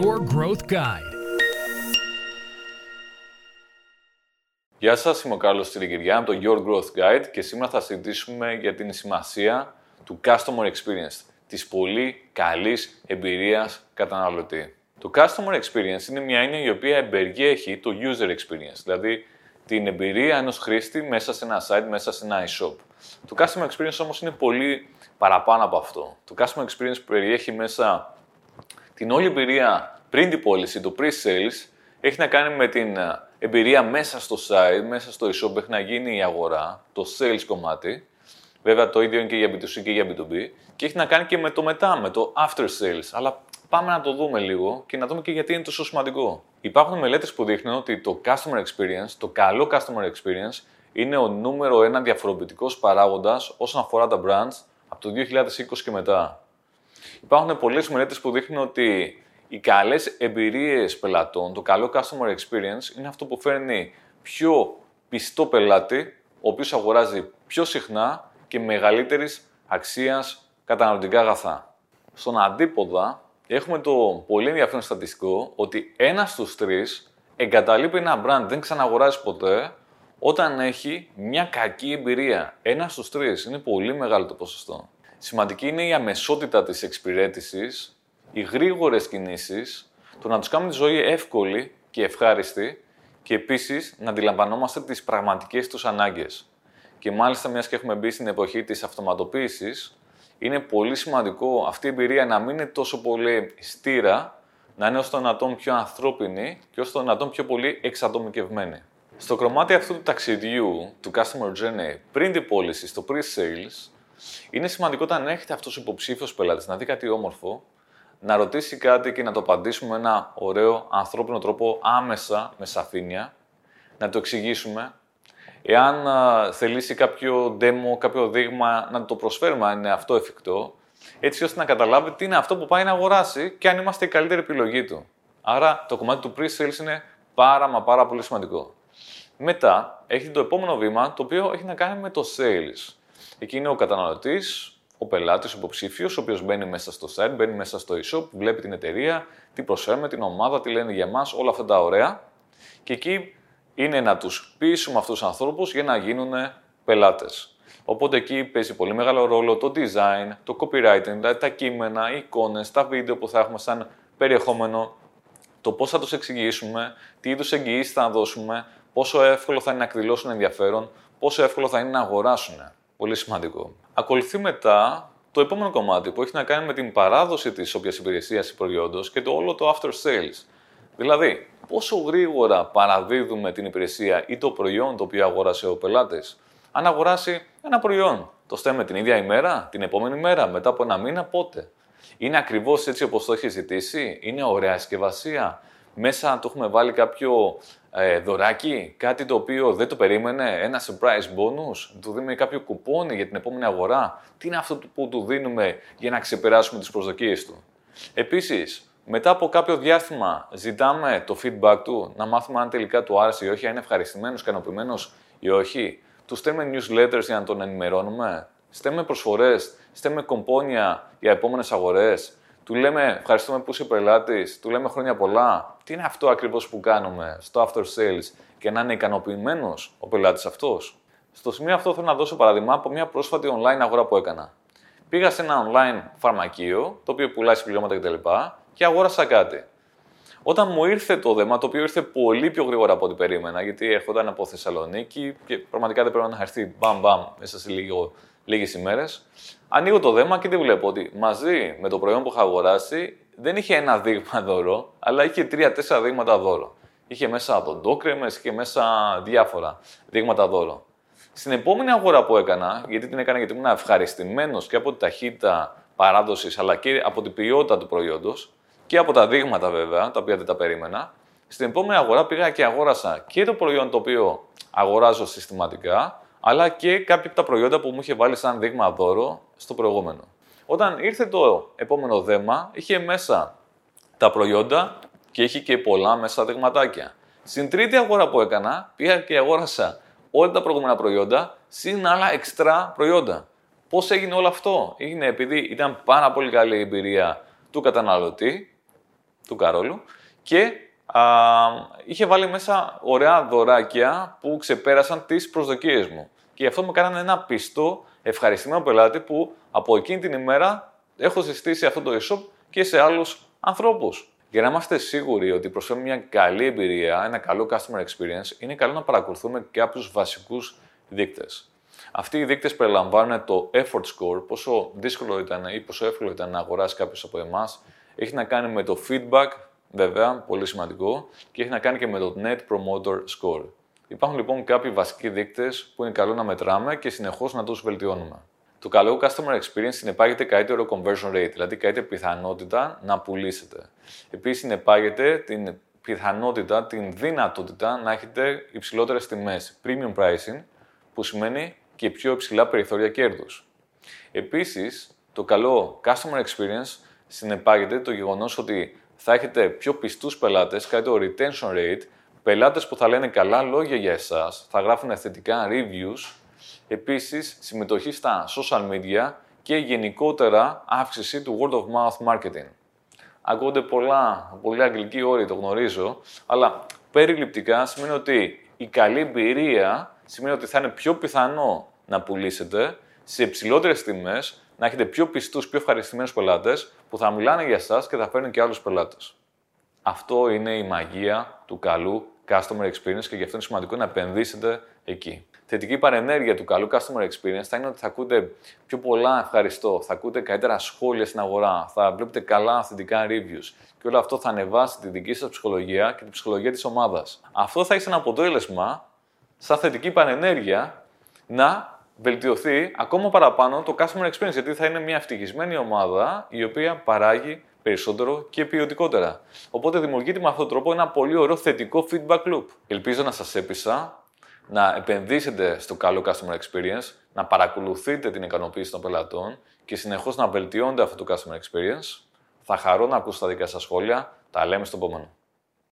Your Growth Guide. Γεια σας, είμαι ο Κάρλος Στηνικηριά από το Your Growth Guide και σήμερα θα συζητήσουμε για την σημασία του Customer Experience, της πολύ καλής εμπειρίας καταναλωτή. Το Customer Experience είναι μια έννοια η οποία εμπεριέχει το User Experience, δηλαδή την εμπειρία ενός χρήστη μέσα σε ένα site, μέσα σε ένα e-shop. Το Customer Experience όμως είναι πολύ παραπάνω από αυτό. Το Customer Experience περιέχει μέσα την όλη εμπειρία πριν την πώληση, το pre-sales, έχει να κάνει με την εμπειρία μέσα στο site, μέσα στο e-shop, έχει να γίνει η αγορά, το sales κομμάτι. Βέβαια το ίδιο είναι και για B2C και για B2B. Και έχει να κάνει και με το μετά, με το after sales. Αλλά πάμε να το δούμε λίγο και να δούμε και γιατί είναι τόσο σημαντικό. Υπάρχουν μελέτες που δείχνουν ότι το customer experience, το καλό customer experience, είναι ο νούμερο ένα διαφοροποιητικός παράγοντας όσον αφορά τα brands από το 2020 και μετά. Υπάρχουν πολλές μελέτες που δείχνουν ότι οι καλές εμπειρίες πελατών, το καλό customer experience, είναι αυτό που φέρνει πιο πιστό πελάτη, ο οποίος αγοράζει πιο συχνά και μεγαλύτερης αξίας καταναλωτικά αγαθά. Στον αντίποδα, έχουμε το πολύ ενδιαφέρον στατιστικό ότι 1 στους 3 εγκαταλείπει ένα brand, δεν ξαναγοράζει ποτέ, όταν έχει μια κακή εμπειρία. 1 στους 3 είναι πολύ μεγάλο το ποσοστό. Σημαντική είναι η αμεσότητα της εξυπηρέτησης, οι γρήγορες κινήσεις, το να τους κάνουμε τη ζωή εύκολη και ευχάριστη και επίσης να αντιλαμβανόμαστε τις πραγματικές τους ανάγκες. Και μάλιστα, μιας και έχουμε μπει στην εποχή της αυτοματοποίησης, είναι πολύ σημαντικό αυτή η εμπειρία να μην είναι τόσο πολύ στήρα, να είναι ως το δυνατόν πιο ανθρώπινη και ως το δυνατόν πιο πολύ εξατομικευμένη. Στο κομμάτι αυτού του ταξιδιού, του customer journey, πριν την πώληση, στο pre-sales, είναι σημαντικό όταν έχετε αυτός ο υποψήφιος πελάτης να δει κάτι όμορφο, να ρωτήσει κάτι και να το απαντήσουμε με ένα ωραίο ανθρώπινο τρόπο άμεσα, με σαφήνεια, να το εξηγήσουμε. Εάν θελήσει κάποιο demo, κάποιο δείγμα, να το προσφέρουμε αν είναι αυτό εφικτό, έτσι ώστε να καταλάβει τι είναι αυτό που πάει να αγοράσει και αν είμαστε η καλύτερη επιλογή του. Άρα το κομμάτι του pre-sales είναι πάρα πολύ σημαντικό. Μετά έχει το επόμενο βήμα, το οποίο έχει να κάνει με το sales. Εκεί είναι ο καταναλωτής, ο πελάτης, ο υποψήφιος, ο οποίος μπαίνει μέσα στο site, μπαίνει μέσα στο e-shop, βλέπει την εταιρεία, τι προσφέρουμε, την ομάδα, τι λένε για μας, όλα αυτά τα ωραία. Και εκεί είναι να τους πείσουμε αυτούς τους ανθρώπους για να γίνουν πελάτες. Οπότε εκεί παίζει πολύ μεγάλο ρόλο το design, το copywriting, δηλαδή τα κείμενα, οι εικόνες, τα βίντεο που θα έχουμε σαν περιεχόμενο, το πώς θα τους εξηγήσουμε, τι είδους εγγυήσεις θα δώσουμε, πόσο εύκολο θα είναι να εκδηλώσουν ενδιαφέρον, πόσο εύκολο θα είναι να αγοράσουν. Πολύ σημαντικό. Ακολουθεί μετά το επόμενο κομμάτι που έχει να κάνει με την παράδοση της όποιας υπηρεσίας ή προϊόντος και το όλο το after sales. Δηλαδή, πόσο γρήγορα παραδίδουμε την υπηρεσία ή το προϊόν το οποίο αγόρασε ο πελάτης. Αν αγοράσει ένα προϊόν, το στέλνουμε την ίδια ημέρα, την επόμενη μέρα, μετά από 1 μήνα, πότε. Είναι ακριβώς έτσι όπως το έχει ζητήσει, είναι ωραία συσκευασία. Μέσα του έχουμε βάλει κάποιο δωράκι, κάτι το οποίο δεν το περίμενε, ένα surprise bonus, του δίνουμε κάποιο κουπόνι για την επόμενη αγορά. Τι είναι αυτό που του δίνουμε για να ξεπεράσουμε τις προσδοκίες του. Επίσης, μετά από κάποιο διάστημα ζητάμε το feedback του, να μάθουμε αν τελικά του άρεσε ή όχι, αν είναι ευχαριστημένος, ικανοποιημένος ή όχι. Του στέλνουμε newsletters για να τον ενημερώνουμε, στέλνουμε προσφορές, στέλνουμε κομπόνια για επόμενες αγορές. Του λέμε ευχαριστούμε που είσαι πελάτης, του λέμε χρόνια πολλά. Τι είναι αυτό ακριβώς που κάνουμε στο after sales και να είναι ικανοποιημένος ο πελάτης αυτός. Στο σημείο αυτό θέλω να δώσω παράδειγμα από μια πρόσφατη online αγορά που έκανα. Πήγα σε ένα online φαρμακείο, το οποίο πουλάει συμπληρώματα κτλ. Και αγόρασα κάτι. Όταν μου ήρθε το δέμα, το οποίο ήρθε πολύ πιο γρήγορα από ό,τι περίμενα, γιατί έρχονταν από Θεσσαλονίκη και πραγματικά δεν πρέπει να έρθει μπαμ μέσα σε λίγες ημέρες. Ανοίγω το δέμα και τι βλέπω, ότι μαζί με το προϊόν που είχα αγοράσει δεν είχε 1 δείγμα δώρο, αλλά είχε 3-4 δείγματα δώρο. Είχε μέσα δοντόκρεμες, είχε μέσα διάφορα δείγματα δώρο. Στην επόμενη αγορά που έκανα, γιατί την έκανα γιατί ήμουν ευχαριστημένος και από τη ταχύτητα παράδοσης, αλλά και από την ποιότητα του προϊόντος και από τα δείγματα βέβαια, τα οποία δεν τα περίμενα, στην επόμενη αγορά πήγα και αγόρασα και το προϊόν το οποίο αγοράζω συστηματικά, αλλά και κάποια από τα προϊόντα που μου είχε βάλει σαν δείγμα δώρο στο προηγούμενο. Όταν ήρθε το επόμενο δέμα, είχε μέσα τα προϊόντα και είχε και πολλά μέσα δειγματάκια. Στην τρίτη αγορά που έκανα, πήγα και αγόρασα όλα τα προηγούμενα προϊόντα, συν άλλα εξτρά προϊόντα. Πώς έγινε όλο αυτό? Έγινε επειδή ήταν πάρα πολύ καλή η εμπειρία του καταναλωτή, του Καρόλου, και είχε βάλει μέσα ωραία δωράκια που ξεπέρασαν τις προσδοκίες μου. Και γι' αυτό με κάνανε ένα πιστό, ευχαριστημένο πελάτη που από εκείνη την ημέρα έχω συστήσει αυτό το e-shop και σε άλλους ανθρώπους. Για να είμαστε σίγουροι ότι προσφέρουμε μια καλή εμπειρία, ένα καλό customer experience, είναι καλό να παρακολουθούμε κάποιους βασικούς δείκτες. Αυτοί οι δείκτες περιλαμβάνουν το effort score, πόσο δύσκολο ήταν ή πόσο εύκολο ήταν να αγοράσει κάποιος από εμάς. Έχει να κάνει με το feedback, βέβαια, πολύ σημαντικό, και έχει να κάνει και με το net promoter score. Υπάρχουν λοιπόν κάποιοι βασικοί δείκτες που είναι καλό να μετράμε και συνεχώς να τους βελτιώνουμε. Το καλό customer experience συνεπάγεται καλύτερο conversion rate, δηλαδή καλύτερη πιθανότητα να πουλήσετε. Επίσης, συνεπάγεται την πιθανότητα, την δυνατότητα να έχετε υψηλότερες τιμές, premium pricing, που σημαίνει και πιο υψηλά περιθώρια κέρδους. Επίσης, το καλό customer experience συνεπάγεται το γεγονός ότι θα έχετε πιο πιστούς πελάτες, καλύτερο retention rate, πελάτες που θα λένε καλά λόγια για εσάς, θα γράφουν θετικά reviews. Επίσης, συμμετοχή στα social media και γενικότερα αύξηση του word of mouth marketing. Ακούγονται πολλοί αγγλικοί όροι, το γνωρίζω, αλλά περιληπτικά σημαίνει ότι η καλή εμπειρία σημαίνει ότι θα είναι πιο πιθανό να πουλήσετε σε υψηλότερες τιμές, να έχετε πιο πιστούς, πιο ευχαριστημένους πελάτες που θα μιλάνε για εσάς και θα φέρνουν και άλλους πελάτες. Αυτό είναι η μαγεία του καλού customer experience και γι' αυτό είναι σημαντικό να επενδύσετε εκεί. Θετική παρενέργεια του καλού customer experience θα είναι ότι θα ακούτε πιο πολλά ευχαριστώ, θα ακούτε καλύτερα σχόλια στην αγορά, θα βλέπετε καλά θετικά reviews και όλο αυτό θα ανεβάσει τη δική σας ψυχολογία και την ψυχολογία της ομάδας. Αυτό θα έχει σαν αποτέλεσμα, σαν θετική παρενέργεια, να βελτιωθεί ακόμα παραπάνω το customer experience, γιατί θα είναι μια ευτυχισμένη ομάδα η οποία παράγει περισσότερο και ποιοτικότερα. Οπότε δημιουργείται με αυτόν τον τρόπο ένα πολύ ωραίο θετικό feedback loop. Ελπίζω να σας έπεισα να επενδύσετε στο καλό customer experience, να παρακολουθείτε την ικανοποίηση των πελατών και συνεχώς να βελτιώνετε αυτό το customer experience. Θα χαρώ να ακούσω τα δικά σας σχόλια. Τα λέμε στο επόμενο.